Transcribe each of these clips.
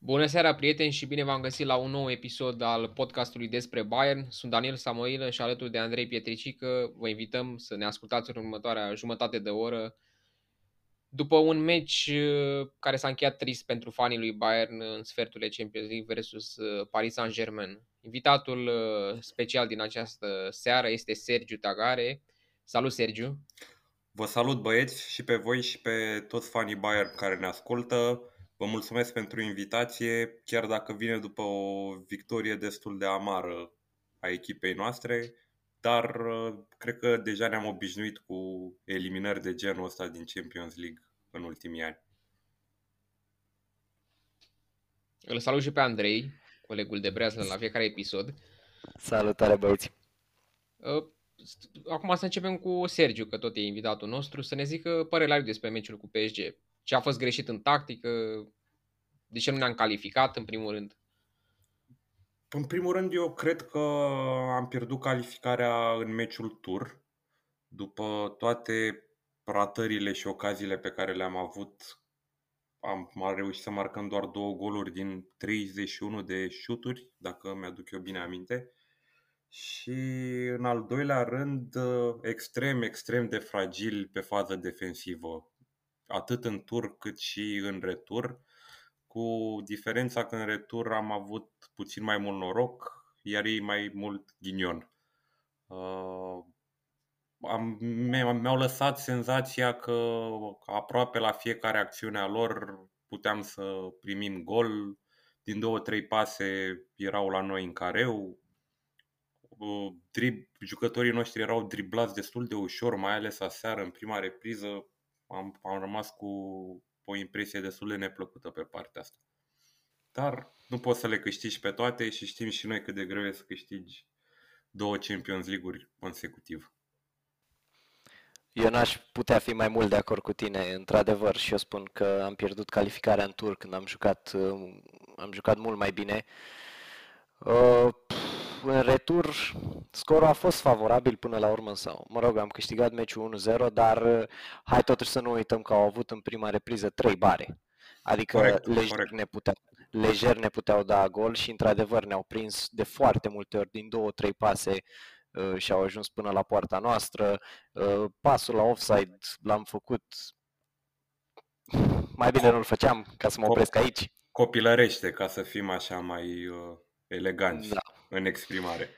Bună seara, prieteni, și bine v-am găsit la un nou episod al podcastului despre Bayern. Sunt Daniel Samoilă și alături de Andrei Pietricică vă invităm să ne ascultați în următoarea jumătate de oră după un meci care s-a încheiat trist pentru fanii lui Bayern în sferturile Champions League versus Paris Saint-Germain. Invitatul special din această seară este Sergiu Tagare. Salut, Sergiu! Vă salut, băieți, și pe voi și pe toți fanii Bayern care ne ascultă. Vă mulțumesc pentru invitație, chiar dacă vine după o victorie destul de amară a echipei noastre, dar cred că deja ne-am obișnuit cu eliminări de genul ăsta din Champions League în ultimii ani. Îl salut și pe Andrei, colegul de Brazzo la fiecare episod. Salutare, băieți! Acum să începem cu Sergiu, că tot e invitatul nostru, să ne zică părerea lui despre meciul cu PSG. Ce a fost greșit în tactică? De ce nu ne-am calificat în primul rând? În primul rând, eu cred că am pierdut calificarea în meciul tur. După toate ratările și ocaziile pe care le-am avut, am reușit să marcăm doar 2 goluri din 31 de șuturi, dacă mi-aduc eu bine aminte. Și în al doilea rând, extrem de fragil pe fază defensivă, atât în tur cât și în retur, cu diferența că în retur am avut puțin mai mult noroc, iar ei mai mult ghinion. Mi-au lăsat senzația că aproape la fiecare acțiune a lor puteam să primim gol, din 2-3 pase erau la noi în careu, jucătorii noștri erau driblați destul de ușor, mai ales aseară în prima repriză. Am rămas cu o impresie destul de neplăcută pe partea asta. Dar nu poți să le câștigi pe toate și știm și noi cât de greu e să câștigi 2 Champions League-uri consecutiv. Eu n-aș putea fi mai mult de acord cu tine, într-adevăr, și eu spun că am pierdut calificarea în tur când am jucat mult mai bine. În retur, scorul a fost favorabil până la urmă, am câștigat meciul 1-0, dar hai totuși să nu uităm că au avut în prima repriză 3 bare. Adică lejer ne puteau da gol și într-adevăr ne-au prins de foarte multe ori din 2-3 pase și au ajuns până la poarta noastră. Pasul la offside l-am făcut, mai bine nu-l făceam, ca să mă opresc aici. Copilărește, ca să fim așa mai eleganți. Da. În exprimare.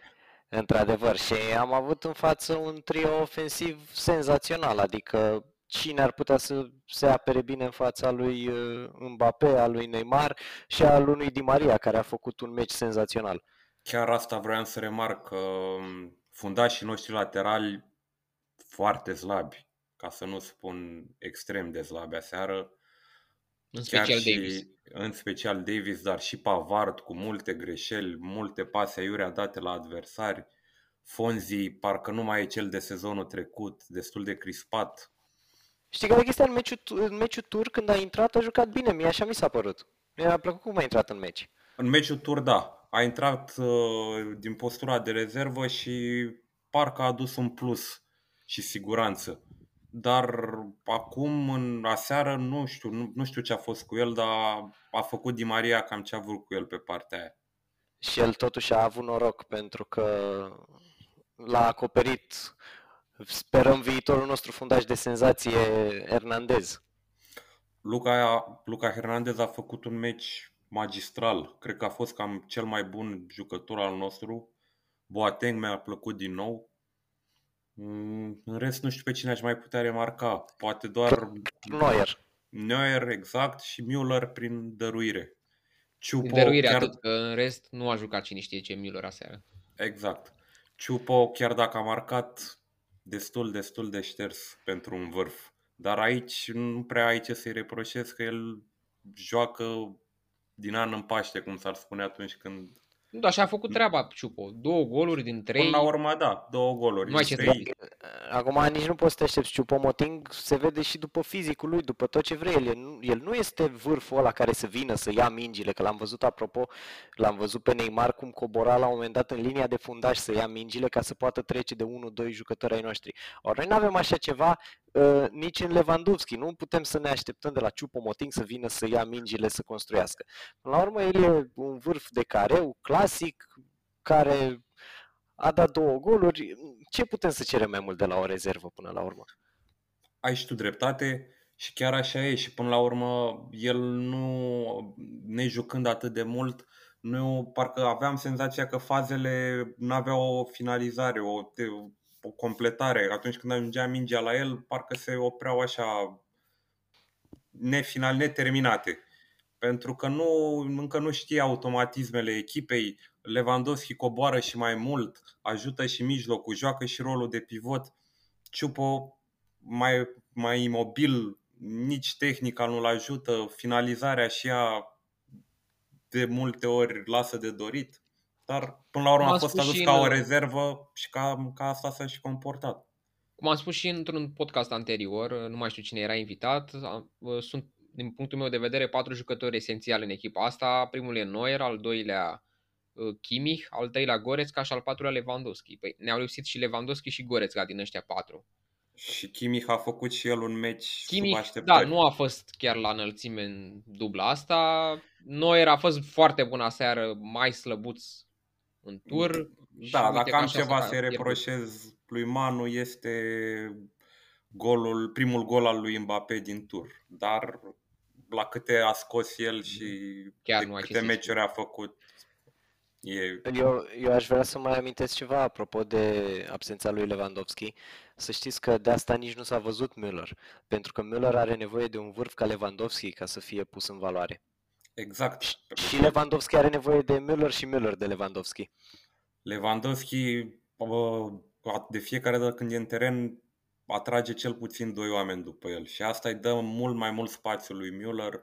Într-adevăr, și am avut în față un trio ofensiv senzațional, adică cine ar putea să se apere bine în fața lui Mbappé, a lui Neymar și al lui Di Maria, care a făcut un meci senzațional. Chiar asta vreau să remarc, că fundașii noștri laterali foarte slabi, ca să nu spun extrem de slabi aseară. În special Davis. În special Davis, dar și Pavard cu multe greșeli, multe pase aiurea date la adversari. Fonzi parcă nu mai e cel de sezonul trecut, destul de crispat. Știi care chestia, în meciul tur, când a intrat, a jucat bine, mie așa mi s-a părut. Mi-a plăcut cum a intrat în meci. În meciul tur, da, a intrat din postura de rezervă și parcă a adus un plus și siguranță. Dar acum, în aseară, nu știu ce a fost cu el, dar a făcut Di Maria cam ce a vrut cu el pe partea aia. Și el totuși a avut noroc, pentru că l-a acoperit, sperăm, viitorul nostru fundaș de senzație, Hernandez. Luca Hernandez a făcut un meci magistral, cred că a fost cam cel mai bun jucător al nostru. Boateng mi-a plăcut din nou. În rest, nu știu pe cine aș mai putea remarca. Poate doar Neuer, exact, și Müller prin dăruire. Atât că în rest nu a jucat cine știe ce Müller aseară. Exact. Choupo, chiar dacă a marcat, destul de șters pentru un vârf. Dar aici nu prea ai ce să-i reproșez, că el joacă din an în paște, cum s-ar spune atunci când... Nu, dar și-a făcut treaba, Choupo. 2 goluri din 3. Până la urmă, da, 2 goluri din 3. Acum nici nu poți să te aștepți. Choupo-Moting se vede și după fizicul lui, după tot ce vrei. El nu este vârful ăla care să vină să ia mingile, că l-am văzut pe Neymar cum cobora la un moment dat în linia de fundaș să ia mingile ca să poată trece de 1-2 jucători ai noștri. Ori noi nu avem așa ceva, nici în Lewandowski. Nu putem să ne așteptăm de la Choupo-Moting să vină să ia mingile, să construiască. La urmă, el e un vârf de careu clasic care a dat 2 goluri. Ce putem să cerem mai mult de la o rezervă până la urmă? Ai și tu dreptate și chiar așa e. Și până la urmă, el nu, ne jucând atât de mult, nu, parcă aveam senzația că fazele n-aveau o finalizare, o completare. Atunci când ajungea mingea la el, parcă se opreau așa nefinal, neterminate. Pentru că încă nu știe automatismele echipei. Lewandowski coboară și mai mult, ajută și mijlocul, joacă și rolul de pivot. Ciupo mai imobil, nici tehnica nu-l ajută, finalizarea și ea de multe ori lasă de dorit. Dar până la urmă a fost adus ca o rezervă și ca asta s-a și comportat. Cum am spus și într-un podcast anterior, nu mai știu cine era invitat, sunt, din punctul meu de vedere, 4 jucători esențiali în echipa asta. Primul e Neuer, al doilea Kimmich, al treilea Goretzka și al patrulea Lewandowski. Păi ne-au lipsit și Lewandowski și Goretzka din ăștia 4. Și Kimmich a făcut și el un meci sub așteptări. Da, nu a fost chiar la înălțime în dubla asta. Neuer a fost foarte bun aseară, mai slăbuț în tur. Da, dacă am ceva să-i reproșez lui Manu, este primul gol al lui Mbappé din tur. Dar la câte a scos el și chiar de câte meciuri a făcut. Eu aș vrea să mai amintesc ceva apropo de absența lui Lewandowski. Să știți că de asta nici nu s-a văzut Müller, pentru că Müller are nevoie de un vârf ca Lewandowski ca să fie pus în valoare. Exact. Și Lewandowski are nevoie de Müller și Müller de Lewandowski. Lewandowski de fiecare dată când e în teren atrage cel puțin 2 oameni după el și asta îi dă mult mai mult spațiu lui Müller.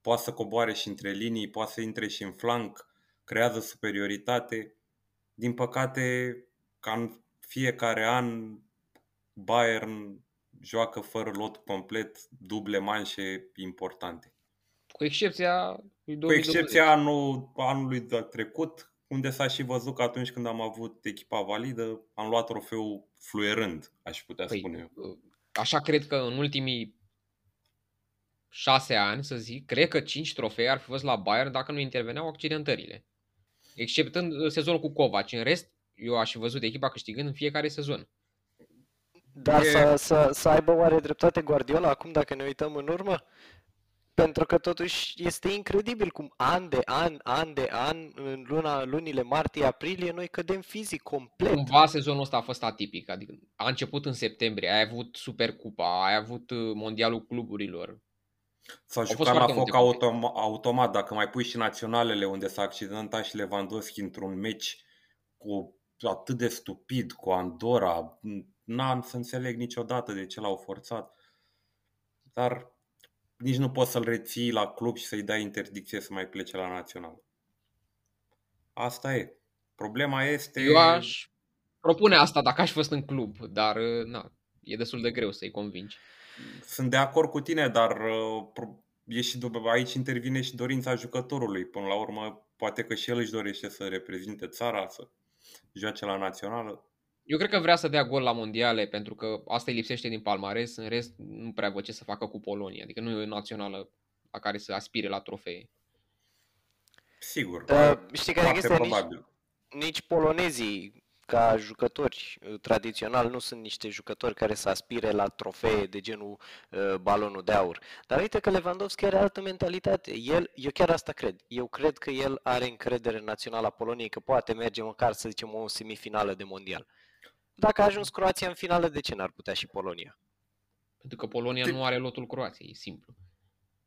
Poate să coboare și între linii, poate să intre și în flanc, creează superioritate. Din păcate, ca în fiecare an, Bayern joacă fără lot complet, duble manșe importante. Cu excepția lui 2020. Cu excepția anului trecut, unde s-a și văzut că atunci când am avut echipa validă, am luat trofeul fluierând, aș putea spune eu. Așa cred că în ultimii 6 ani, să zic, cred că 5 trofee ar fi fost la Bayern dacă nu interveneau accidentările. Exceptând sezonul cu Kovac, în rest eu aș fi văzut echipa câștigând în fiecare sezon. Dar să aibă oare dreptate Guardiola acum dacă ne uităm în urmă? Pentru că totuși este incredibil cum an de an, în lunile martie-aprilie, noi cădem fizic complet. Cumva sezonul ăsta a fost atipic, adică a început în septembrie, ai avut Supercupa, ai avut Mondialul Cluburilor. S-a jucat la foc automat, dacă mai pui și naționalele unde s-a accidentat și Lewandowski într-un meci cu atât de stupid, cu Andorra. N-am să înțeleg niciodată de ce l-au forțat. Dar nici nu poți să-l reții la club și să-i dai interdicție să mai plece la național. Asta e. Problema este... Eu aș propune asta dacă aș fost în club, dar na, e destul de greu să-i convingi. Sunt de acord cu tine, dar aici intervine și dorința jucătorului. Până la urmă, poate că și el își dorește să reprezinte țara, să joace la națională. Eu cred că vrea să dea gol la mondiale, pentru că asta îi lipsește din palmares. În rest, nu prea văd ce să facă cu Polonia. Adică nu e o națională la care să aspire la trofee. Sigur, știi că este probabil. Nici polonezii ca jucători tradițional nu sunt niște jucători care să aspire la trofee de genul balonul de aur. Dar uite că Lewandowski are altă mentalitate. Eu chiar asta cred. Eu cred că el are încredere în naționala Poloniei că poate merge măcar, să zicem, o semifinală de mondial. Dacă a ajuns Croația în finală, de ce n-ar putea și Polonia? Pentru că Polonia nu are lotul Croației, e simplu.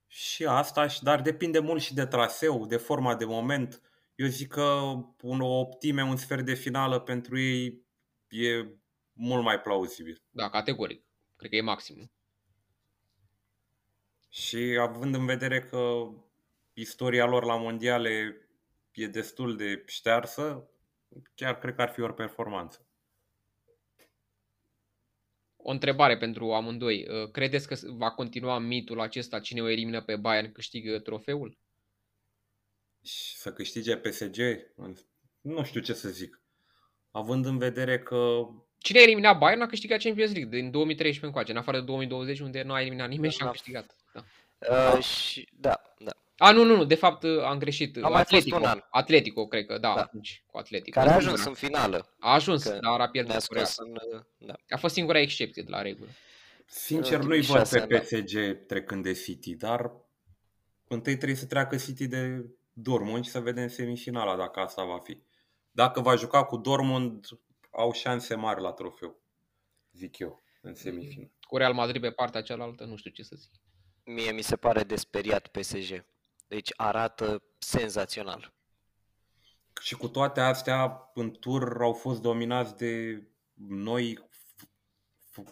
Și asta, dar depinde mult și de traseu, de forma de moment. Eu zic că un sfert de finală pentru ei e mult mai plauzibil. Da, categoric. Cred că e maxim. Și având în vedere că istoria lor la mondiale e destul de ștearsă, chiar cred că ar fi o performanță. O întrebare pentru amândoi. Credeți că va continua mitul acesta, cine o elimină pe Bayern câștigă trofeul? Și să câștige PSG? Nu știu ce să zic. Având în vedere că Cine a eliminat Bayern a câștigat Champions League din 2013 încoace, în afară de 2020 unde nu a eliminat nimeni și a câștigat. Da. A, nu, de fapt am greșit. Atletico, cred că, da, atunci cu Atletico. Care a ajuns în finală. A ajuns, dar a pierdut cu Real. A fost singura excepție de la regulă. Sincer, nu-i văd pe PSG trecând de City, dar întâi trebuie să treacă City de Dortmund și să vedem semifinala dacă asta va fi. Dacă va juca cu Dortmund, au șanse mari la trofeu, zic eu, în semifinală. Cu Real Madrid pe partea cealaltă, nu știu ce să zic. Mie mi se pare de speriat PSG. Deci arată senzațional. Și cu toate astea, în tur au fost dominați de noi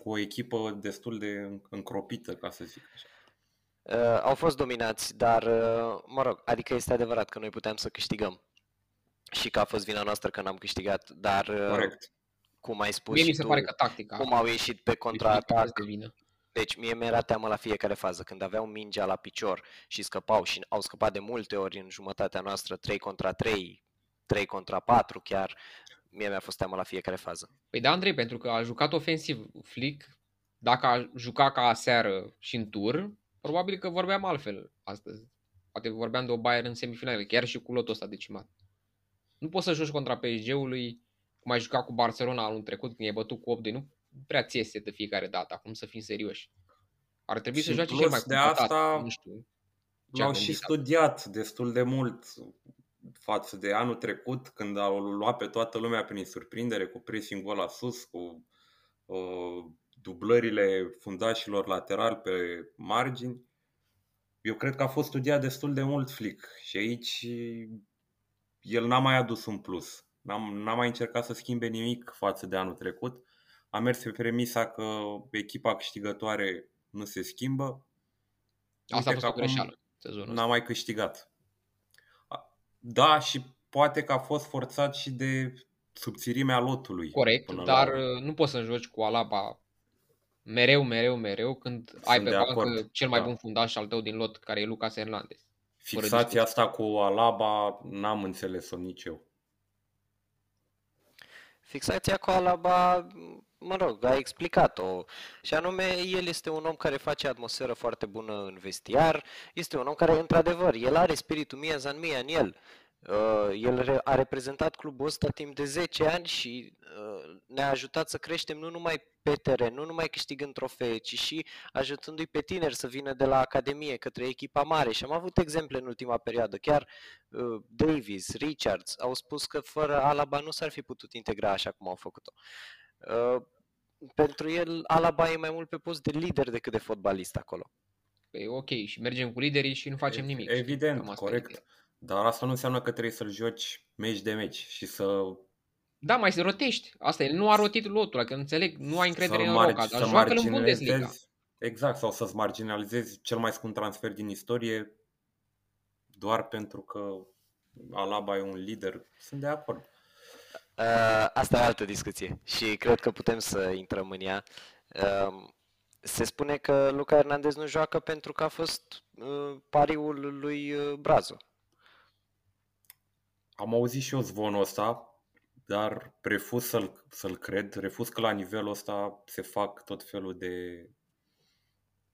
cu o echipă destul de încropită, ca să zic așa. Au fost dominați, dar, mă rog, adică este adevărat că noi puteam să câștigăm. Și că a fost vina noastră că n-am câștigat, dar, corect, cum ai spus, mie mi se pare că tactica, cum au ieșit pe contraatac, deci mie mi-era teamă la fiecare fază. Când aveau mingea la picior și scăpau, și au scăpat de multe ori în jumătatea noastră, 3 contra 3, 3 contra 4 chiar, mie mi-a fost teamă la fiecare fază. Păi da, Andrei, pentru că a jucat ofensiv Flick, dacă a jucat ca aseară și în tur, probabil că vorbeam altfel astăzi. Poate vorbeam de o Bayern în semifinale, chiar și cu lotul ăsta decimat. Nu poți să joci contra PSG-ului cum ai jucat cu Barcelona anul trecut când i-ai bătut cu 8-2, nu prea ți iese de fiecare dată, acum să fim serioși. Ar trebui să joace cel mai complicat, asta, nu știu. L-au și studiat destul de mult față de anul trecut, când au luat pe toată lumea prin surprindere cu pressing-ul ăla sus, cu dublările fundașilor laterali pe margini. Eu cred că a fost studiat destul de mult Flick și aici el n-a mai adus un plus, n-a mai încercat să schimbe nimic față de anul trecut. A mers pe premisa că echipa câștigătoare nu se schimbă. Asta a fost o greșeală. N-a mai câștigat. Da, și poate că a fost forțat și de subțirimea lotului. Corect, dar nu poți să joci cu Alaba mereu când ai pe bancă cel mai bun fundaș al tău din lot, care e Luca Hernandez. Fixația asta cu Alaba n-am înțeles-o nici eu. Fixația cu Alaba, mă rog, a explicat-o. Și anume, el este un om care face atmosferă foarte bună în vestiar. Este un om care, într-adevăr, el are spiritul miezan mie în el. El a reprezentat clubul ăsta timp de 10 ani și ne-a ajutat să creștem nu numai pe teren, nu numai câștigând trofee, ci și ajutându-i pe tineri să vină de la academie către echipa mare. Și am avut exemple în ultima perioadă, chiar Davis, Richards au spus că fără Alaba nu s-ar fi putut integra așa cum au făcut-o. Pentru el Alaba e mai mult pe post de lider decât de fotbalist acolo. Păi, ok, și mergem cu liderii și nu facem nimic. Evident, corect. Dar asta nu înseamnă că trebuie să-l joci meci de meci și să... Da, mai se rotești. Asta e. Nu a rotit lotul, că înțeleg, nu ai încredere în Roca, dar joacă-l în Bundesliga. Exact, sau să-ți marginalizezi cel mai scump transfer din istorie doar pentru că Alaba e un lider. Sunt de acord. Asta e altă discuție și cred că putem să intrăm în ea. Se spune că Luca Hernandez nu joacă pentru că a fost pariul lui Brazzo. Am auzit și eu zvonul ăsta, dar refuz să-l cred, refuz că la nivelul ăsta se fac tot felul de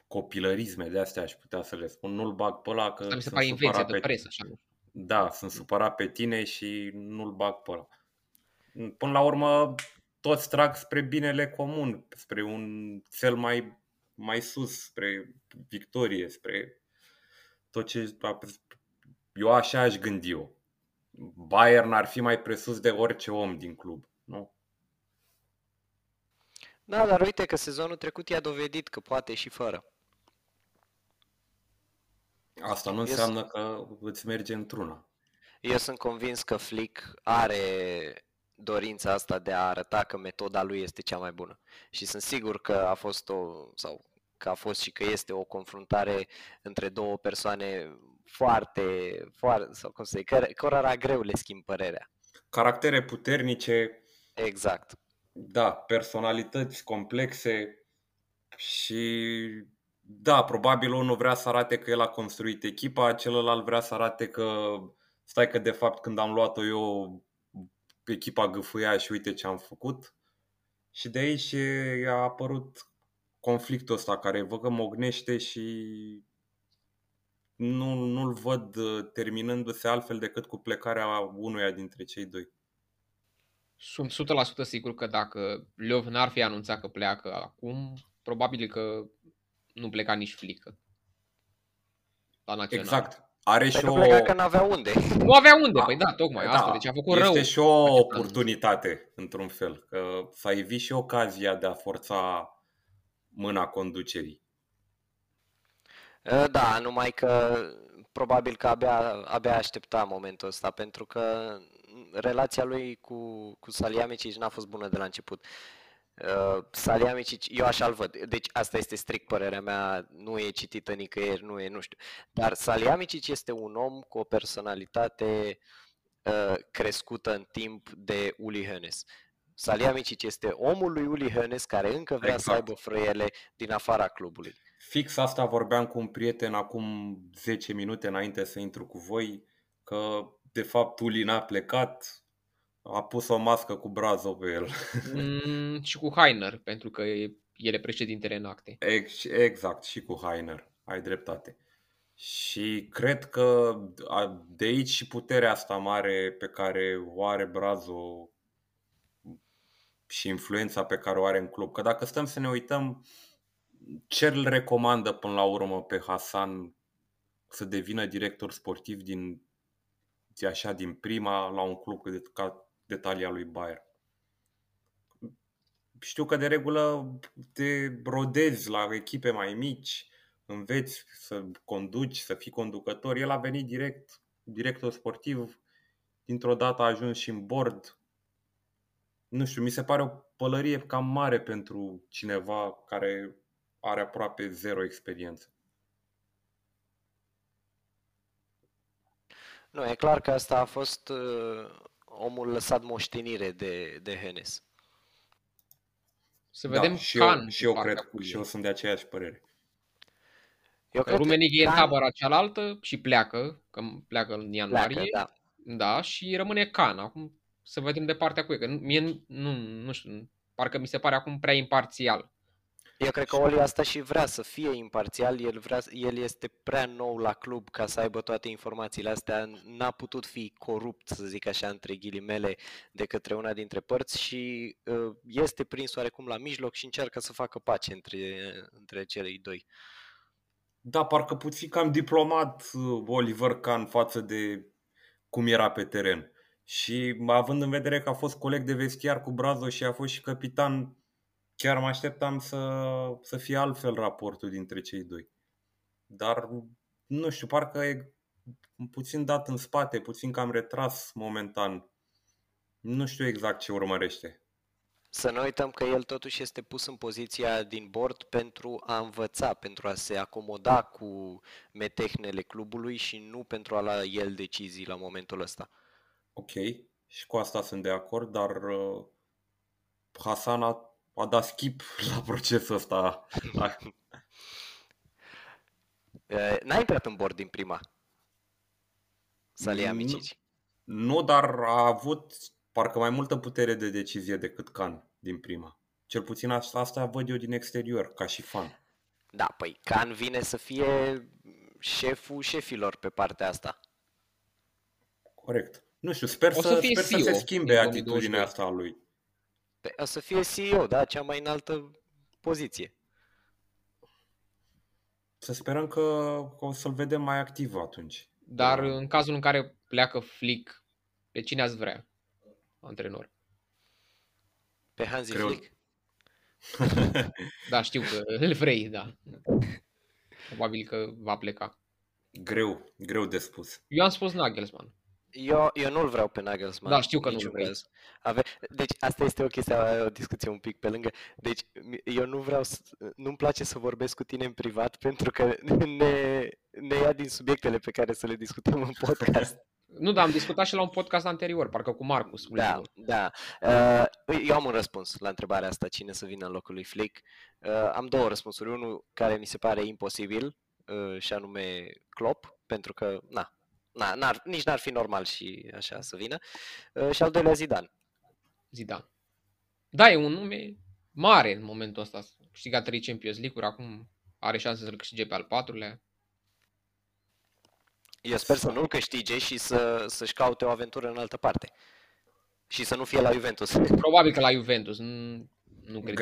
copilărisme, de astea aș putea să le spun. Nu-l bag pe ăla că asta mi se pare invenție de presă, așa. Da, sunt supărat pe tine și nu-l bag pe ăla. Până la urmă, toți trag spre binele comun, spre un cel mai sus, spre victorie, spre tot ce... Eu așa aș gândi eu. Bayern ar fi mai presus de orice om din club, nu? Da, dar uite că sezonul trecut i-a dovedit că poate și fără. Asta nu înseamnă că îți merge într-una. Eu sunt convins că Flick are dorința asta de a arăta că metoda lui este cea mai bună. Și sunt sigur că a fost că este o confruntare între două persoane foarte sau cum să zic, cărora greu le schimb părerea. Caractere puternice. Exact. Da, personalități complexe și da, probabil unul vrea să arate că el a construit echipa, celălalt vrea să arate că stai că de fapt când am luat-o eu echipa gâfâia și uite ce am făcut. Și de aici a apărut conflictul ăsta care văd că mă ognește și nu-l văd terminându-se altfel decât cu plecarea unuia dintre cei doi. Sunt 100% sigur că dacă Löw n-ar fi anunțat că pleacă acum, probabil că nu pleca nici Flick la național. Exact. Are și o... că n-avea unde. Nu avea unde, păi da, tocmai da. Asta, deci a făcut rău. Este și o oportunitate, într-un fel, că s-a evit și ocazia de a forța mâna conducerii. Da, numai că probabil că abia aștepta momentul ăsta, pentru că relația lui cu Salihamidžić n-a fost bună de la început. Salihamidžić, eu așa-l văd, deci asta este strict părerea mea, nu e citită nicăieri, nu știu, dar Salihamidžić este un om cu o personalitate crescută în timp de Uli Hoeneß. Salihamidžić este omul lui Uli Hoeneß care încă vrea exact. Să aibă frâiele din afara clubului. Fix asta vorbeam cu un prieten acum 10 minute înainte să intru cu voi, că de fapt Uli n-a plecat, a pus o mască cu Brazzo pe el. Și cu Hainer, pentru că el e președintele în acte. Exact, și cu Hainer, ai dreptate. Și cred că de aici și puterea asta mare pe care o are Brazzo și influența pe care o are în club. Că dacă stăm să ne uităm, ce îl recomandă până la urmă pe Hasan să devină director sportiv din prima la un club ca de talia lui Bayern? Știu că de regulă te brodezi la echipe mai mici, înveți să conduci, să fii conducător. El a venit direct, director sportiv, dintr-o dată a ajuns și în board. Nu știu, mi se pare o pălărie cam mare pentru cineva care are aproape zero experiență. Nu, e clar că asta a fost omul lăsat moștenire de Hoeneß. Să vedem Kahn. Și eu cred, și eu sunt de aceeași părere. Rummenigge e în tabăra cealaltă și pleacă, că pleacă în ianuarie. Pleacă, da, și rămâne Kahn. Acum să vedem de partea cu ei, că mie nu știu, parcă mi se pare acum prea imparțial. Eu cred că Oli asta și vrea să fie imparțial, el este prea nou la club ca să aibă toate informațiile astea, n-a putut fi corupt, să zic așa, între ghilimele, de către una dintre părți și este prins oarecum la mijloc și încearcă să facă pace între cei doi. Da, parcă pot fi cam diplomat Oliver Kahn față de cum era pe teren și având în vedere că a fost coleg de vestiar cu Brazzo și a fost și capitan, chiar mă așteptam să fie altfel raportul dintre cei doi. Dar, nu știu, parcă e puțin dat în spate, puțin cam retras momentan. Nu știu exact ce urmărește. Să nu uităm că el totuși este pus în poziția din bord pentru a învăța, pentru a se acomoda cu metehnele clubului și nu pentru a lua el decizii la momentul ăsta. Ok, și cu asta sunt de acord, dar Hasan a dat skip la procesul ăsta. N-a intrat în board din prima Salihamidžić. Nu, dar a avut parcă mai multă putere de decizie decât Kahn din prima. Cel puțin asta văd eu din exterior, ca și fan. Da, păi Kahn vine să fie șeful șefilor pe partea asta. Corect. Nu știu, sper să se schimbe atitudinea asta a lui. O să fie CEO, da? Cea mai înaltă poziție. Să sperăm că o să-l vedem mai activ atunci. Dar în cazul în care pleacă Flick, pe cine ați vrea antrenor? Pe Hansi Flick? Da, știu că îl vrei, da. Probabil că va pleca. Greu de spus. Eu am spus Nagelsmann. Eu nu-l vreau pe Nagelsmann. Da, știu că nu-l vreau. Deci asta este o chestie, o discuție un pic pe lângă. Deci eu nu vreau, nu-mi place să vorbesc cu tine în privat pentru că ne ia din subiectele pe care să le discutăm în podcast. Nu, dar am discutat și la un podcast anterior, parcă cu Marcus. Da. Eu am un răspuns la întrebarea asta, cine să vină în locul lui Flick. Am două răspunsuri. Unul care mi se pare imposibil și anume Klopp, pentru că, nici n-ar fi normal și așa să vină. Și al doilea Zidane. Da, e un nume mare în momentul ăsta. Câștiga 3 Champions League-uri, acum are șanse să-l câștige pe al 4-lea. Eu sper să nu-l câștige și să-și caute o aventură în altă parte. Și să nu fie la Juventus. Probabil că la Juventus. Nu cred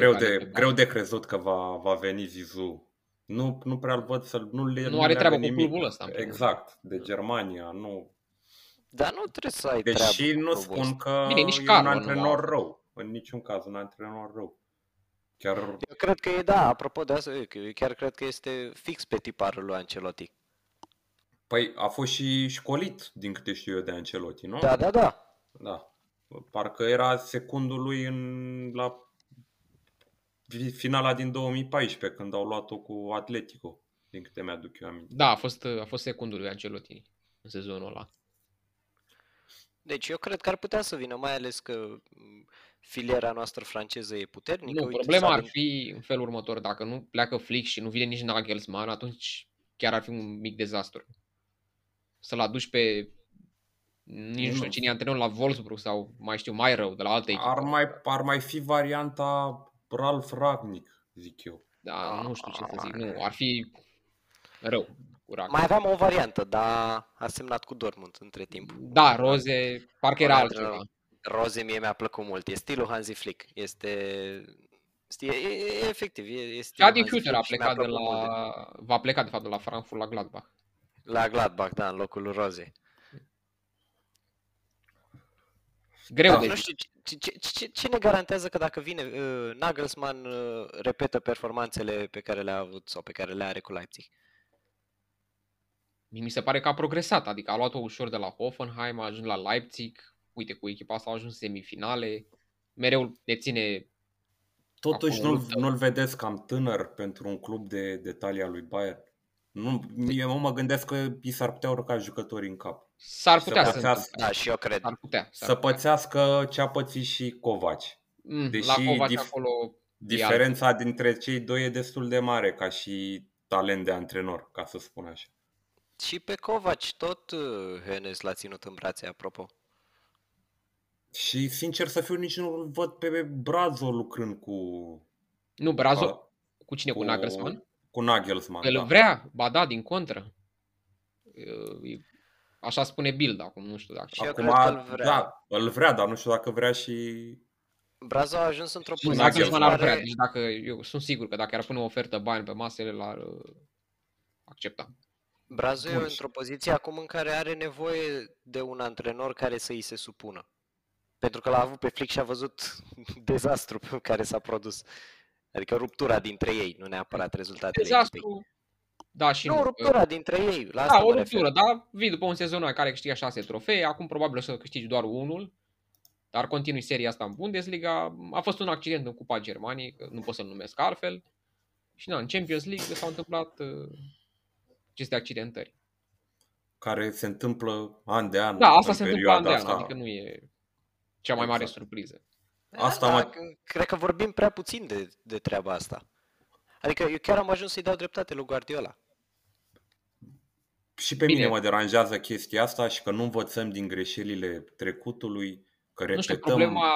greu de crezut că va veni Zizou. Nu prea-l văd să... Nu are treabă cu clubul ăsta. Exact. De Germania. Nu. Dar nu trebuie să ai treabă. Deși nu spun că e un antrenor rău. În niciun caz un antrenor rău. Chiar... Eu cred că e, da, apropo de asta, eu chiar cred că este fix pe tiparul lui Ancelotti. Păi a fost și școlit, din câte știu eu, de Ancelotti, nu? Da. Parcă era secundul lui la finala din 2014, când au luat-o cu Atletico, din câte mi-aduc eu aminte. Da, a fost secundul lui Ancelotti în sezonul ăla. Deci eu cred că ar putea să vină, mai ales că filiera noastră franceză e puternică. Nu, problema ar fi în felul următor. Dacă nu pleacă Flick și nu vine nici Nagelsmann, atunci chiar ar fi un mic dezastru. Să-l aduci pe nu știu cine e antrenor la Wolfsburg sau mai știu, mai rău, de la alte echipe. Ar mai fi varianta Ralf Rangnick, zic eu. Da, nu știu ce să zic. Nu, ar fi rău. Mai aveam o variantă, dar a semnat cu Dortmund între timp. Da, Rose, parcă era altceva. Rose mie mi-a plăcut mult. E stilul Hansi Flick. E efectiv. Adi Hütter a plecat va pleca de fapt de la Frankfurt la Gladbach. La Gladbach, da, în locul lui Rose. Greu de nu știu, ce ne garantează că dacă vine Nagelsmann repetă performanțele pe care le-a avut sau pe care le are cu Leipzig? Mi se pare că a progresat, adică a luat-o ușor de la Hoffenheim, a ajuns la Leipzig, uite, cu echipa asta a ajuns semifinale, mereu le ține. Totuși nu-l vedeți cam tânăr pentru un club de talia lui Bayern. Eu mă gândesc că i s-ar putea urca jucătorii în cap. S-ar putea și eu cred. Să pățească ce a pățit și Kovac. Deși la Kovac acolo diferența dintre cei doi e destul de mare ca și talent de antrenor, ca să spun așa. Și pe Kovac tot Hennes l-a ținut în brațe, apropo. Și sincer să fiu, nici nu văd pe Brazzo lucrând cu... Nu, Brazzo? Cu cine? Cu Nagelsmann? Cu Nagelsmann, da. Îl vrea, ba da, din contră. Așa spune Bild acum, nu știu dacă... Și acum, îl vrea, dar nu știu dacă vrea și... Brazzo a ajuns într-o poziție... Nagelsmann ar vrea, deci dacă, eu sunt sigur că dacă ar pune o ofertă bani pe masă, el l-ar accepta. Brazzo e într-o poziție acum în care are nevoie de un antrenor care să îi se supună. Pentru că l-a avut pe Flick și a văzut dezastru pe care s-a produs. Adică ruptura dintre ei, nu neapărat rezultatele. Dezastru, da, și nu. Ruptura dintre ei. La asta o ruptură, dar vii după un sezon în care câștiga 6 trofee, acum probabil o să câștigi doar unul, dar continui seria asta în Bundesliga. A fost un accident în Cupa Germaniei, nu pot să-l numesc altfel. Și în Champions League s-au întâmplat... aceste accidentări. Care se întâmplă an de an. Da, asta se întâmplă an de an, adică nu e cea mai mare surpriză. Cred că vorbim prea puțin de treaba asta. Adică eu chiar am ajuns să-i dau dreptate lui Guardiola. Și pe mine mă deranjează chestia asta și că nu învățăm din greșelile trecutului, că repetăm. Nu știu, problema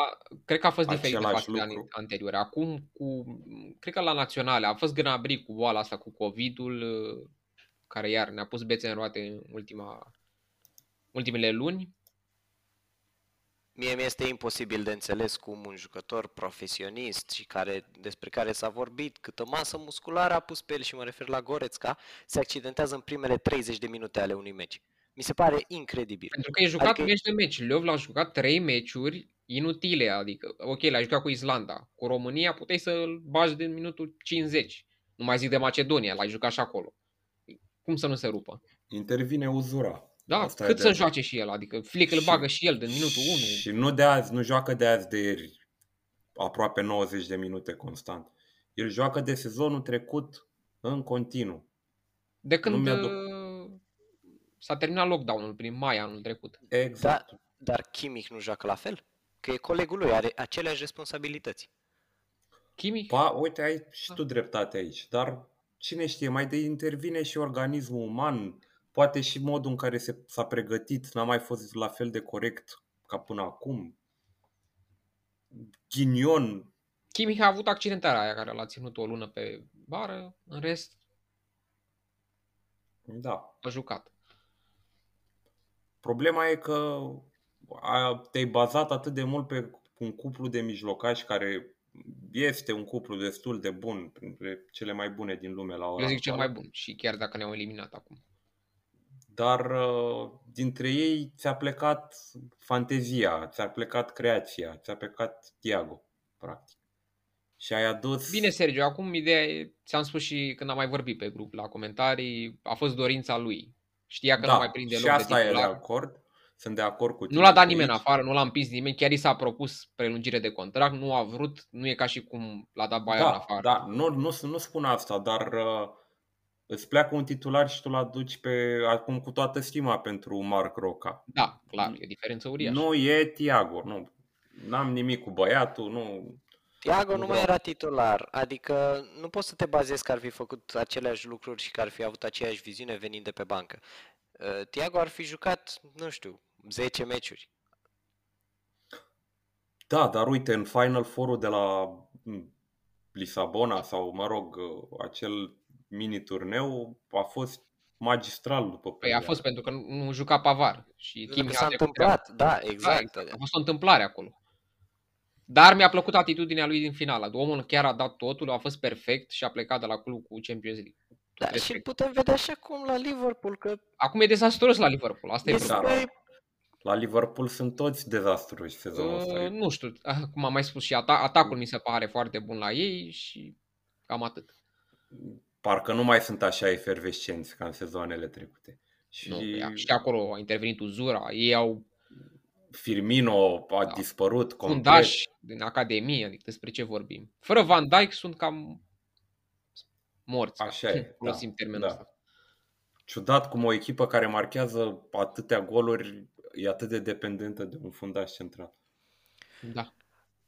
cred că a fost diferită față de anii anteriori. Acum, cred că la naționale, a fost Gnabry cu boala asta, cu COVID-ul, care iar ne-a pus bețe în roate în ultimele luni. Mie mi-este imposibil de înțeles cum un jucător profesionist și despre care s-a vorbit, câtă masă musculară a pus pe el, și mă refer la Goretzka, se accidentează în primele 30 de minute ale unui meci. Mi se pare incredibil. Pentru că e jucat meci de meci. Leov l-a jucat 3 meciuri inutile, adică, ok, l-a jucat cu Islanda, cu România puteai să-l bagi din minutul 50. Nu mai zic de Macedonia, l-ai jucat și acolo. Cum să nu se rupă? Intervine uzura. Da, asta cât să joace și el, adică Flick îl bagă și el din minutul 1. Și nu de azi, nu joacă de azi de ieri, aproape 90 de minute constant. El joacă de sezonul trecut în continuu. De când s-a terminat lockdown-ul prin mai anul trecut. Exact. Dar Kimmich nu joacă la fel? Că e colegul lui, are aceleași responsabilități. Kimmich? Uite, ai și tu dreptate aici, dar... Cine știe, mai de intervine și organismul uman, poate și modul în care s-a pregătit n-a mai fost la fel de corect ca până acum. Ghinion, Kimmich a avut accidentarea aia care l-a ținut o lună pe bară, în rest da, a jucat. Problema e că te-ai bazat atât de mult pe un cuplu de mijlocași care este un cuplu destul de bun, printre cele mai bune din lume la ora. Eu zic cel mai bun și chiar dacă ne-au eliminat acum. Dar dintre ei ți-a plecat fantezia, ți-a plecat creația, ți-a plecat Thiago, practic. Și ai adus... Bine, Sergiu, acum ideea e, ți-am spus și când am mai vorbit pe grup la comentarii, a fost dorința lui. Știa că da, nu mai prinde loc de titular. Și asta e de acord. Sunt de acord cu tine. Nu l-a dat nimeni afară, nu l-a împins nimeni, chiar i s-a propus prelungire de contract, nu a vrut, nu e ca și cum l-a dat Bayern afară. Da, nu spun asta, dar îți pleacă un titular și tu l-aduci pe acum cu toată stima pentru Marc Roca. Da, clar, e o diferență uriașă. Nu e Thiago, nu. N-am nimic cu băiatul, nu. Thiago nu mai era titular, adică nu poți să te bazezi că ar fi făcut aceleași lucruri și că ar fi avut aceeași viziune venind de pe bancă. Thiago ar fi jucat, nu știu, 10 meciuri. Da, dar uite, în Final Four-ul de la Lisabona sau, mă rog, acel mini-turneu a fost magistral după. Păi a fost pentru că nu juca Pavar. Și s-a întâmplat, da, exact. A fost o întâmplare acolo. Dar mi-a plăcut atitudinea lui din finală. Omul chiar a dat totul, a fost perfect și a plecat de la club cu Champions League. Da, perfect. Și putem vedea și acum la Liverpool că... Acum e dezastruos la Liverpool, asta e problema. La Liverpool sunt toți dezastruoși sezonul ăsta. Nu știu, cum am mai spus și atacul mi se pare foarte bun la ei și cam atât. Parcă nu mai sunt așa efervescenți ca în sezoanele trecute. Și acolo a intervenit uzura, ei au... Firmino a dispărut complet. Fundaș din academie, adică despre ce vorbim. Fără Van Dijk sunt cam morți. Așa e, folosim termenul ăsta. Ciudat cum o echipă care marchează atâtea goluri e atât de dependentă de un fundaș central. Da.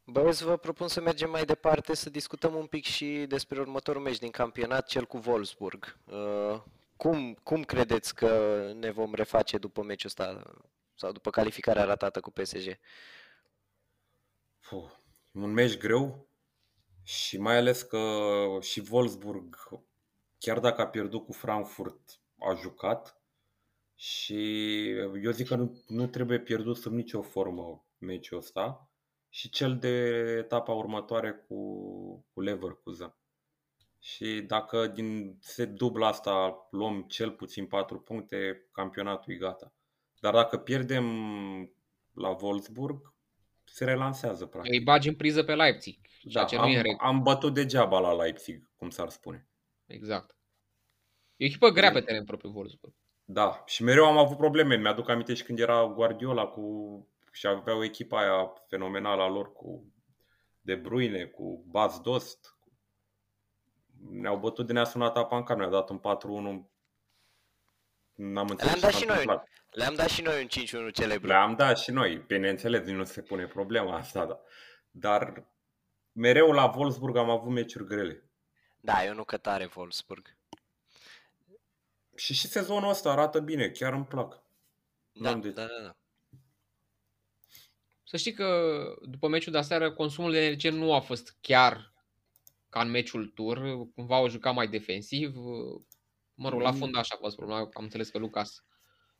Băieți, vă propun să mergem mai departe, să discutăm un pic și despre următorul meci din campionat, cel cu Wolfsburg. Cum credeți că ne vom reface după meciul ăsta? Sau după calificarea ratată cu PSG? Un meci greu și mai ales că și Wolfsburg, chiar dacă a pierdut cu Frankfurt, a jucat și eu zic că nu trebuie pierdut sub nicio formă meciul ăsta și cel de etapa următoare cu Leverkusen. Și dacă din dubla asta luăm cel puțin 4 puncte, campionatul e gata. Dar dacă pierdem la Wolfsburg, se relansează practic. Îi bagi în priză pe Leipzig. Da, am bătut degeaba la Leipzig, cum s-ar spune. Exact. E o echipă grea pe teren propriu Wolfsburg. Da, și mereu am avut probleme. Mi-aduc aminte și când era Guardiola și aveau echipa aia fenomenală a lor cu De Bruyne, cu Bas Dost. Ne-au bătut de neasunat apa în cap, ne-au dat un 4-1. N-am înțeles. Le-am dat și noi un 5-1 celebru. Le-am dat și noi, bineînțeles, nu se pune problema asta, dar mereu la Wolfsburg am avut meciuri grele. Da, eu nu că tare Wolfsburg. Și sezonul ăsta arată bine, chiar îmi plac. Da. Să știi că după meciul de aseară consumul de energie nu a fost chiar ca în meciul tur, cumva o juca mai defensiv. Mă rog, la fund așa a fost problema, am înțeles că Lucas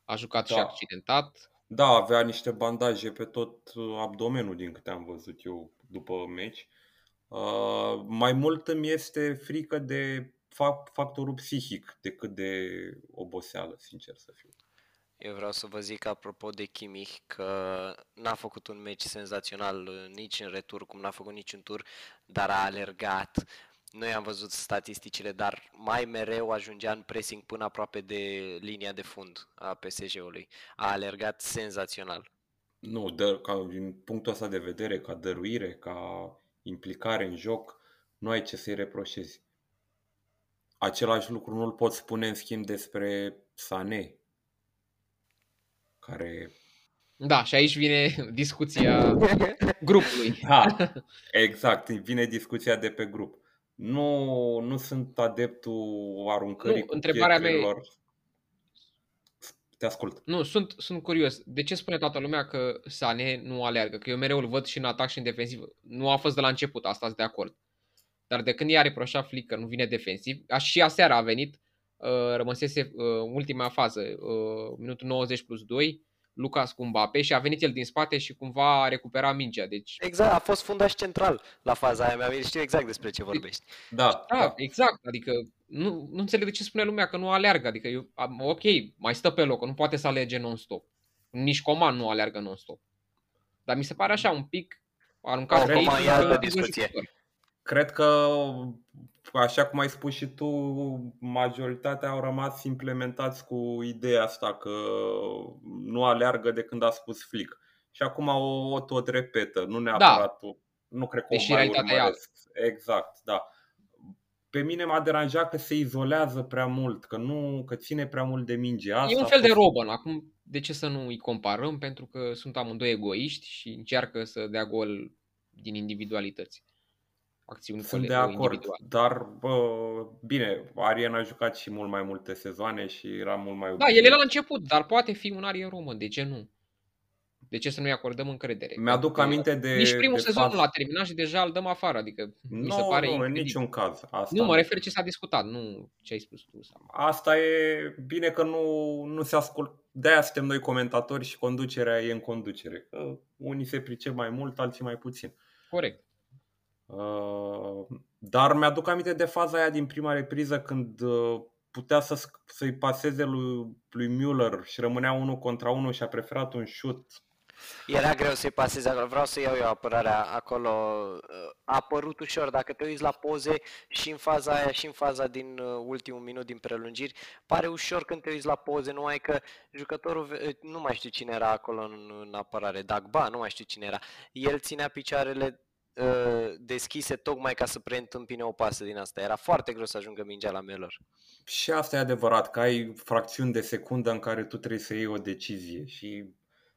a jucat și accidentat. Da, avea niște bandaje pe tot abdomenul din câte am văzut eu după meci. Mai mult îmi este frică de factorul psihic decât de oboseală, sincer să fiu. Eu vreau să vă zic apropo de Kimmich că n-a făcut un meci senzațional nici în retur, cum n-a făcut nici în tur, dar a alergat. Noi am văzut statisticile, dar mai mereu ajungea în pressing până aproape de linia de fund a PSG-ului. A alergat senzațional. Nu, din punctul ăsta de vedere, ca dăruire, ca implicare în joc, nu ai ce să-i reproșezi. Același lucru nu-l pot spune în schimb despre Sané, care... Da, și aici vine discuția grupului. Da, exact, vine discuția de pe grup. Nu sunt adeptul aruncării cu pietrelor. Te ascult. Nu, sunt curios. De ce spune toată lumea că Sané nu aleargă? Că eu mereu îl văd și în atac și în defensiv. Nu a fost de la început, asta sunt de acord. Dar de când i-a reproșat Flick că nu vine defensiv, și aseară a venit, rămăsese ultima fază, minutul 90+2, Lucas cu Mbappé și a venit el din spate și cumva a recuperat mingea. Deci... Exact, a fost fundaș central la faza aia, știu exact despre ce vorbești. Da. Exact, adică nu înțeleg de ce spune lumea că nu aleargă, adică ok, mai stă pe loc, nu poate să alege non-stop. Nici Coman nu aleargă non-stop. Dar mi se pare așa un pic aruncat pe ei. Cred că, așa cum ai spus și tu, majoritatea au rămas implementați cu ideea asta că nu aleargă de când a spus Flick. Și acum o tot repetă, nu neapărat tu. Nu cred că o mai urmăresc. Exact, da. Pe mine m-a deranjat că se izolează prea mult, că ține prea mult de minge. Asta e un fel de Robben. Acum, de ce să nu îi comparăm? Pentru că sunt amândoi egoiști și încearcă să dea gol din individualități. Sunt de acord, dar bine, Arian a jucat și mult mai multe sezoane și era mult mai util. Da, el era la început, dar poate fi un Arian român, de ce nu? De ce să nu-i acordăm încredere? Mi-aduc aminte de... Nici primul sezon nu l-a terminat și deja îl dăm afară, adică mi se pare incredibil. În niciun caz. Asta nu, mă refer ce s-a discutat, nu ce ai spus tu. Asta e bine că nu se ascultă. De-aia suntem noi comentatori și conducerea e în conducere. Că unii se pricep mai mult, alții mai puțin. Corect. Dar mi-aduc aminte de faza aia din prima repriză când putea să-i paseze lui Müller și rămânea 1 contra 1 și a preferat un șut. Era greu să-i paseze acolo, vreau să iau eu apărarea acolo. A apărut ușor, dacă te uiți la poze și în faza aia și în faza din ultimul minut din prelungiri, pare ușor când te uiți la poze, numai că jucătorul, nu mai știu cine era acolo în apărare, Dagba, nu mai știu cine era, el ținea picioarele deschise tocmai ca să preîntâmpine o pasă din asta. Era foarte greu să ajungă mingea la Müller. Și asta e adevărat, că ai fracțiuni de secundă în care tu trebuie să iei o decizie și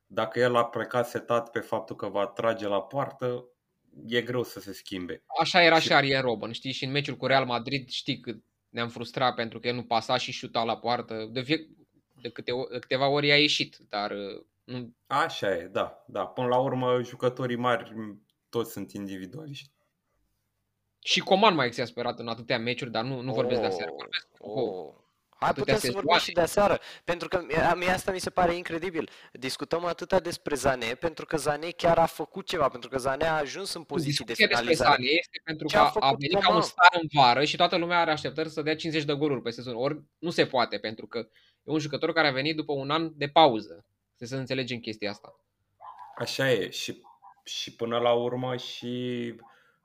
dacă el a plecat setat pe faptul că va trage la poartă, e greu să se schimbe. Așa era și Arjen Robben, știi, și în meciul cu Real Madrid, știi că ne-am frustrat pentru că el nu pasa și șuta la poartă. De câteva ori a ieșit, dar nu. Așa e, da. Până la urmă jucătorii mari toți sunt individualiști. Și Coman m-a exasperat în atâtea meciuri, dar nu vorbesc de aseară. Hai, putem să vorbim și de aseară, pentru că asta mi se pare incredibil. Discutăm atâta despre Sané, pentru că Sané chiar a făcut ceva, pentru că Sané a ajuns în poziții de finalizare. Sané este pentru că a venit ca un star în vară și toată lumea are așteptări să dea 50 de goluri pe sezon. Ori nu se poate, pentru că e un jucător care a venit după un an de pauză. Să înțelegem chestia asta. Așa e și până la urmă și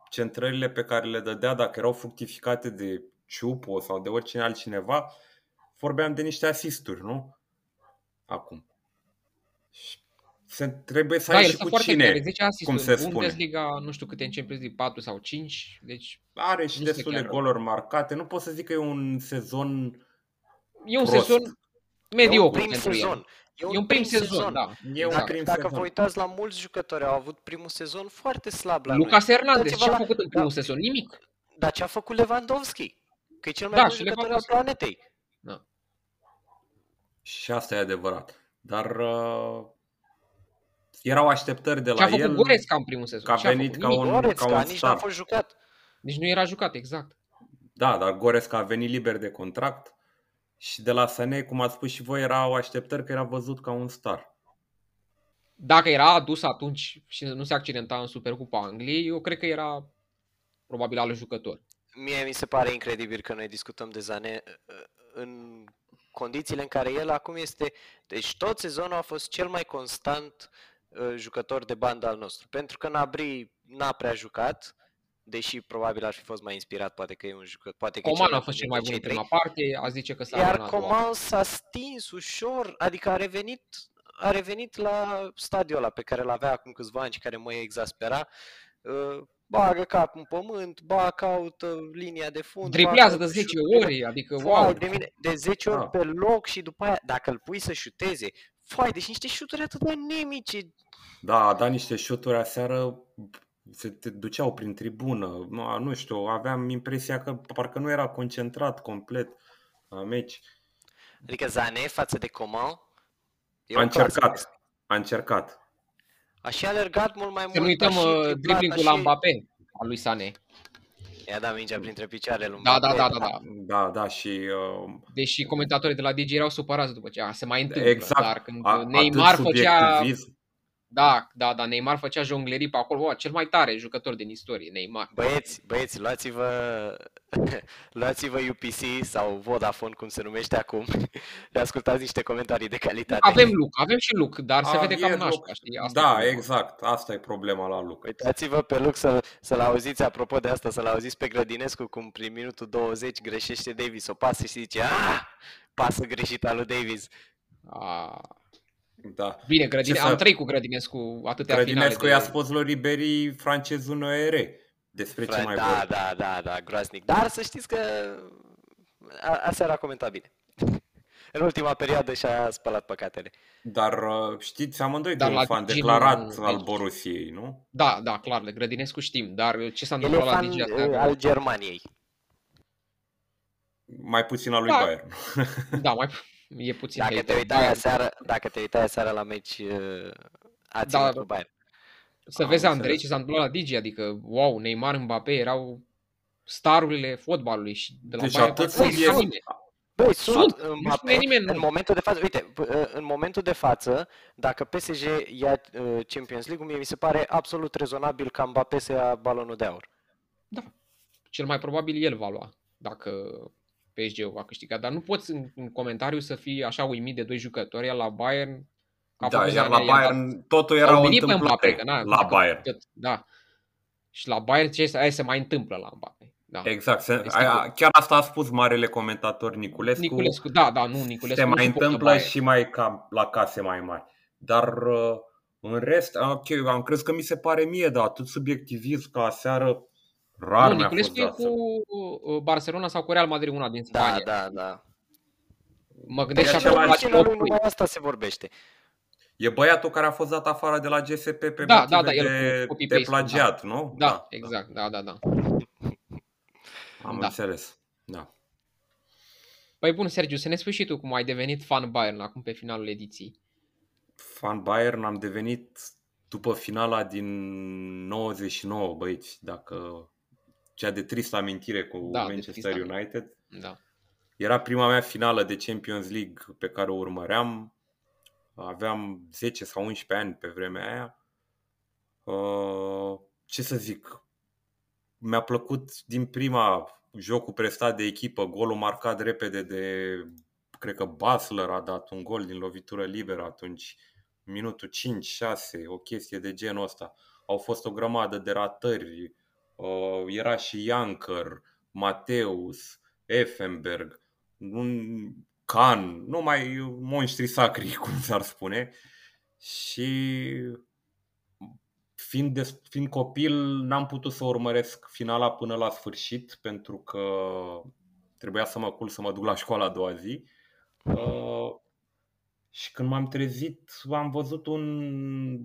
centrările pe care le dădea, dacă erau fructificate de Ciupo sau de oricine altcineva, vorbeam de niște asisturi, nu? Acum. Trebuie să ai și cu cine, cum se spune. Bundesliga, nu știu câte în Champions League, 4 sau 5. Deci are și destule goluri marcate. Nu pot să zic că e un sezon sezon mediocru pentru el. E un prim sezon, da. Dacă vă uitați la mulți jucători, au avut primul sezon foarte slab la Luca Hernandez, ce a făcut în primul sezon? Nimic. Dar ce a făcut Lewandowski? Că e cel mai bun jucător al planetei. Da. Și asta e adevărat. Dar erau așteptări de la el. Ce a făcut Goretzka în primul sezon? Că a venit ca un nici n-a fost jucat. Nici nu era jucat, exact. Da, dar Goretzka a venit liber de contract. Și de la Sané, cum ați spus și voi, erau așteptări că era văzut ca un star. Dacă era adus atunci și nu se accidenta în Supercupa Angliei, eu cred că era probabil al jucător. Mie mi se pare incredibil că noi discutăm de Sané în condițiile în care el acum este... Deci tot sezonul a fost cel mai constant jucător de bandă al nostru. Pentru că Nabri n-a prea jucat, deși probabil aș fi fost mai inspirat, poate că e un jucător, poate că Coman a fost cel mai bun în prima parte, a zice că s-a iar Coman s-a stins ușor, adică a revenit la stadiul ăla pe care l-avea acum câțiva ani și care mă exaspera. Bagă capul în pământ, caută linia de fund, driblează de 10 ori, adică wow. De 10 ori pe loc și după aia, dacă îl pui să șuteze, deci niște șuturi atât de nemici. Da, a dat niște șuturi aseară. Se duceau prin tribună, nu știu, aveam impresia că parcă nu era concentrat complet la meci. Adică Sané față de Coman A încercat. A și alergat mult mai mult. Să nu uităm dribbling-ul la Mbappé al lui Sané. Ia da mingea printre picioarele lui Mbappé. Da, și deși comentatorii de la Digi erau supărați după ce se mai întâmplă, exact, dar când Neymar făcea Neymar făcea jonglerii pe acolo, cel mai tare jucător din istorie, Neymar. Băieți, luați-vă UPC sau Vodafone, cum se numește acum. Le ascultați niște comentarii de calitate. Avem și Luc, dar se vede cam nașpa, știi? Exact, asta e problema la Luc. Uitați-vă pe Luc să-l auziți, apropo de asta, să-l auziți pe Grădinescu cum prin minutul 20 greșește Davis, o pasă și zice, pasă greșită lui Davis. Da. Bine, am trăit cu Grădinescu atâtea Grădinescu finale. I-a spus lui Ribery francezul Neuer. Despre ce mai vorbim. Da, groaznic. Dar să știți că aseară a comentat bine. În ultima perioadă și-a spălat păcatele. Dar știți amândoi că e un fan declarat al Borussiei, nu? Da, clar, de Grădinescu știm. Dar ce s-a întâmplat la Digi? Al Germaniei. Mai puțin al lui Bayern. Da, mai puțin. E puțin dacă te uitai seara la meci, a ținut cu Bayern. Să vezi, Andrei, ce s-a întâmplat la Digi, adică, wow, Neymar, Mbappé erau starurile fotbalului și de la Bayern. În momentul de față, uite, în momentul de față, dacă PSG ia Champions League, mie mi se pare absolut rezonabil ca Mbappé să ia balonul de aur. Da, cel mai probabil el va lua, dacă PSG-ul va câștiga, dar nu poți în comentariu să fii așa uimit de doi jucători, iar la Bayern... iar la Bayern totul era o întâmplare. La Bayern. Da. Și la Bayern ce se mai întâmplă la Mbappé. Da. Exact. Chiar asta a spus marele comentator Niculescu. Niculescu. Se mai întâmplă și mai cam la case mai mari. Dar în rest, am crezut că mi se pare mie, dar atât subiectivism ca aseară. Rar Niculescu e cu Barcelona sau cu Real Madrid, una din Spania. Da. Mă gândesc și acolo la asta se vorbește. E băiatul care a fost dat afară de la GSP pe motive de plagiat, nu? Da, exact. Da. Am înțeles. Da. Păi bun, Sergiu, să ne spui și tu cum ai devenit fan Bayern acum pe finalul ediției. Fan Bayern am devenit după finala din 99, băieți, dacă... Cea de tristă amintire cu Manchester United. Da. Era prima mea finală de Champions League pe care o urmăream. Aveam 10 sau 11 ani pe vremea aia. Ce să zic? Mi-a plăcut din prima jocul prestat de echipă, golul marcat repede de... Cred că Basler a dat un gol din lovitură liberă atunci. Minutul 5-6, o chestie de genul ăsta. Au fost o grămadă de ratări. Era și Janker, Mateus, Effenberg, Kahn, numai monștri sacri, cum s-ar spune. Și fiind copil, n-am putut să urmăresc finala până la sfârșit, pentru că trebuia să mă culc să mă duc la școală a doua zi. Și când m-am trezit, am văzut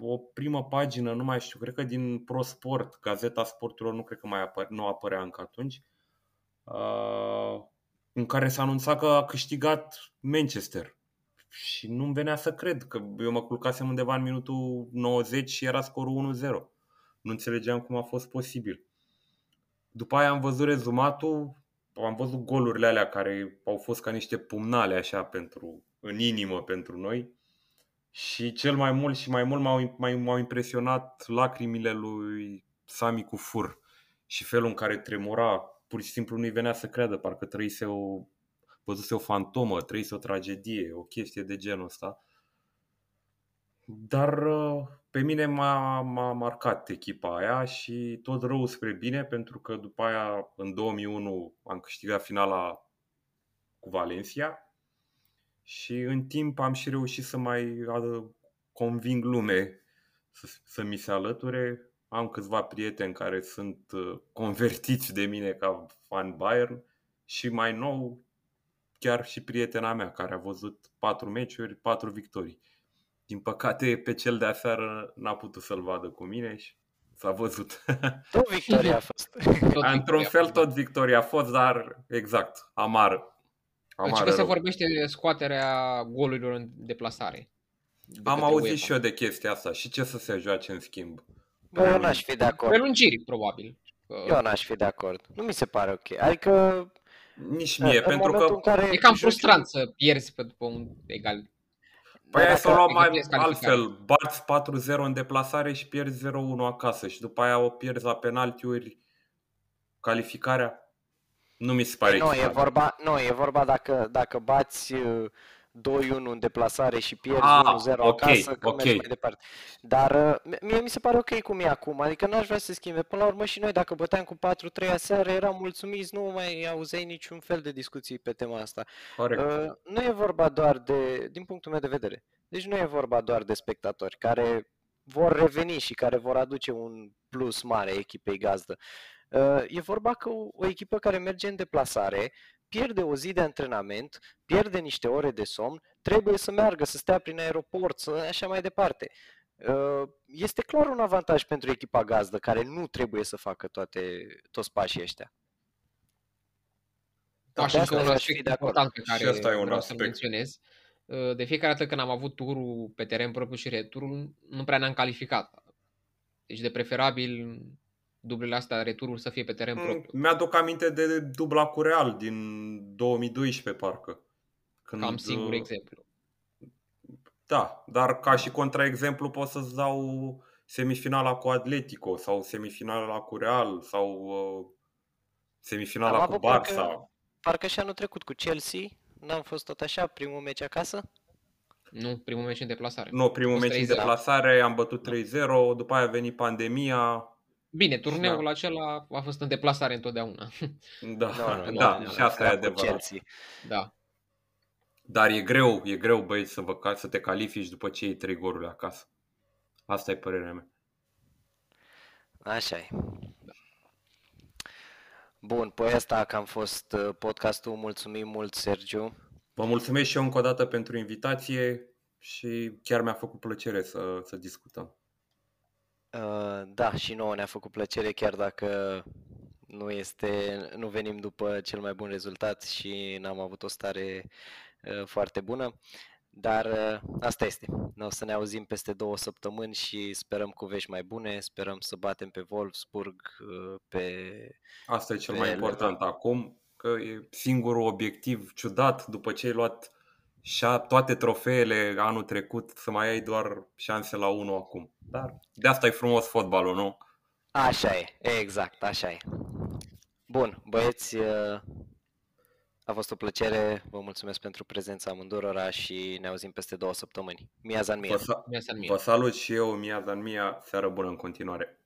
o primă pagină, nu mai știu, cred că din Pro Sport, Gazeta Sporturilor, nu cred că mai nu apărea încă atunci, în care s-a anunțat că a câștigat Manchester. Și nu-mi venea să cred, că eu mă culcasem undeva în minutul 90 și era scorul 1-0. Nu înțelegeam cum a fost posibil. După aia am văzut rezumatul, am văzut golurile alea care au fost ca niște pumnale așa în inimă pentru noi. Și cel mai mult m-au impresionat lacrimile lui Sami Kufur și felul în care tremura, pur și simplu nu-i venea să creadă, parcă văzuse o fantomă, trăise o tragedie, o chestie de genul ăsta. Dar pe mine m-a marcat echipa aia și tot rău spre bine, pentru că după aia în 2001 am câștigat finala cu Valencia. Și în timp am și reușit să mai conving lume să mi se alăture. Am câțiva prieteni care sunt convertiți de mine ca fan Bayern și mai nou chiar și prietena mea care a văzut 4 meciuri, 4 victorii. Din păcate pe cel de aseară n-a putut să-l vadă cu mine și s-a văzut. Tot victoria a fost. Într-un fel tot victoria a fost, dar exact, amară. Deci că se vorbește de scoaterea golurilor în deplasare. Am auzit și eu de chestia asta. Și ce să se joace în schimb? Bă, eu n-aș fi de acord. Prelungiri, probabil. Eu n-aș fi de acord. Nu mi se pare ok. Adică... Nici mie, pentru că... E cam frustrant să pierzi pe după un egal. Păi aia să o luăm mai altfel. Bați 4-0 în deplasare și pierzi 0-1 acasă. Și după aia o pierzi la penaltiuri calificarea. Nu mi se pare. Nu, e vorba dacă bați 2-1 în deplasare și pierzi 1-0 acasă, că mergi mai departe. Dar mie mi se pare ok cum e acum, adică n-aș vrea să se schimbe. Până la urmă și noi, dacă băteam cu 4-3 aseară, eram mulțumiți, nu mai auzeai niciun fel de discuții pe tema asta. Nu e vorba doar de, din punctul meu de vedere, deci nu e vorba doar de spectatori care vor reveni și care vor aduce un plus mare echipei gazdă. E vorba că o echipă care merge în deplasare pierde o zi de antrenament, pierde niște ore de somn, trebuie să meargă, să stea prin aeroport, să așa mai departe. Este clar un avantaj pentru echipa gazdă, care nu trebuie să facă toți pașii ăștia. Da, și asta e un aspect important pe care vreau să-l menționez. De fiecare dată când am avut turul pe teren propriu și returul, nu prea ne-am calificat. Deci de preferabil... dublele astea, returul să fie pe teren propriu. Mi-aduc aminte de dubla cu Real din 2012, parcă. Când... Cam singur exemplu. Da, dar ca și contraexemplu pot să-ți dau semifinala cu Atletico sau semifinala cu Real sau semifinala cu Barça. Parcă și anul trecut cu Chelsea, n-am fost tot așa, primul meci acasă? Nu, primul meci în deplasare. Nu, primul meci în deplasare, am bătut 3-0, după aia a venit pandemia... Bine, turneul acela a fost în deplasare întotdeauna. Da, și asta e adevărat. Da. Dar e greu, băieți, să te califici după ce iei 3 goluri acasă. Asta e părerea mea. Așa e. Da. Bun, păi ăsta că am fost podcastul. Mulțumim mult, Sergiu. Vă mulțumesc și eu încă o dată pentru invitație și chiar mi-a făcut plăcere să discutăm. Da, și nouă ne-a făcut plăcere, chiar dacă nu venim după cel mai bun rezultat și n-am avut o stare foarte bună, dar asta este. O să ne auzim peste 2 săptămâni și sperăm cu vești mai bune, sperăm să batem pe Wolfsburg. Asta e cel mai important acum, că e singurul obiectiv ciudat după ce ai luat toate trofeele anul trecut, să mai ai doar șanse la 1 acum. Dar de asta e frumos fotbalul, nu? Așa e, exact, așa e. Bun, băieți, a fost o plăcere, vă mulțumesc pentru prezența amândurora și ne auzim peste 2 săptămâni. Mia Zanmia. Vă salut și eu, Mia Zanmia, seară bună în continuare.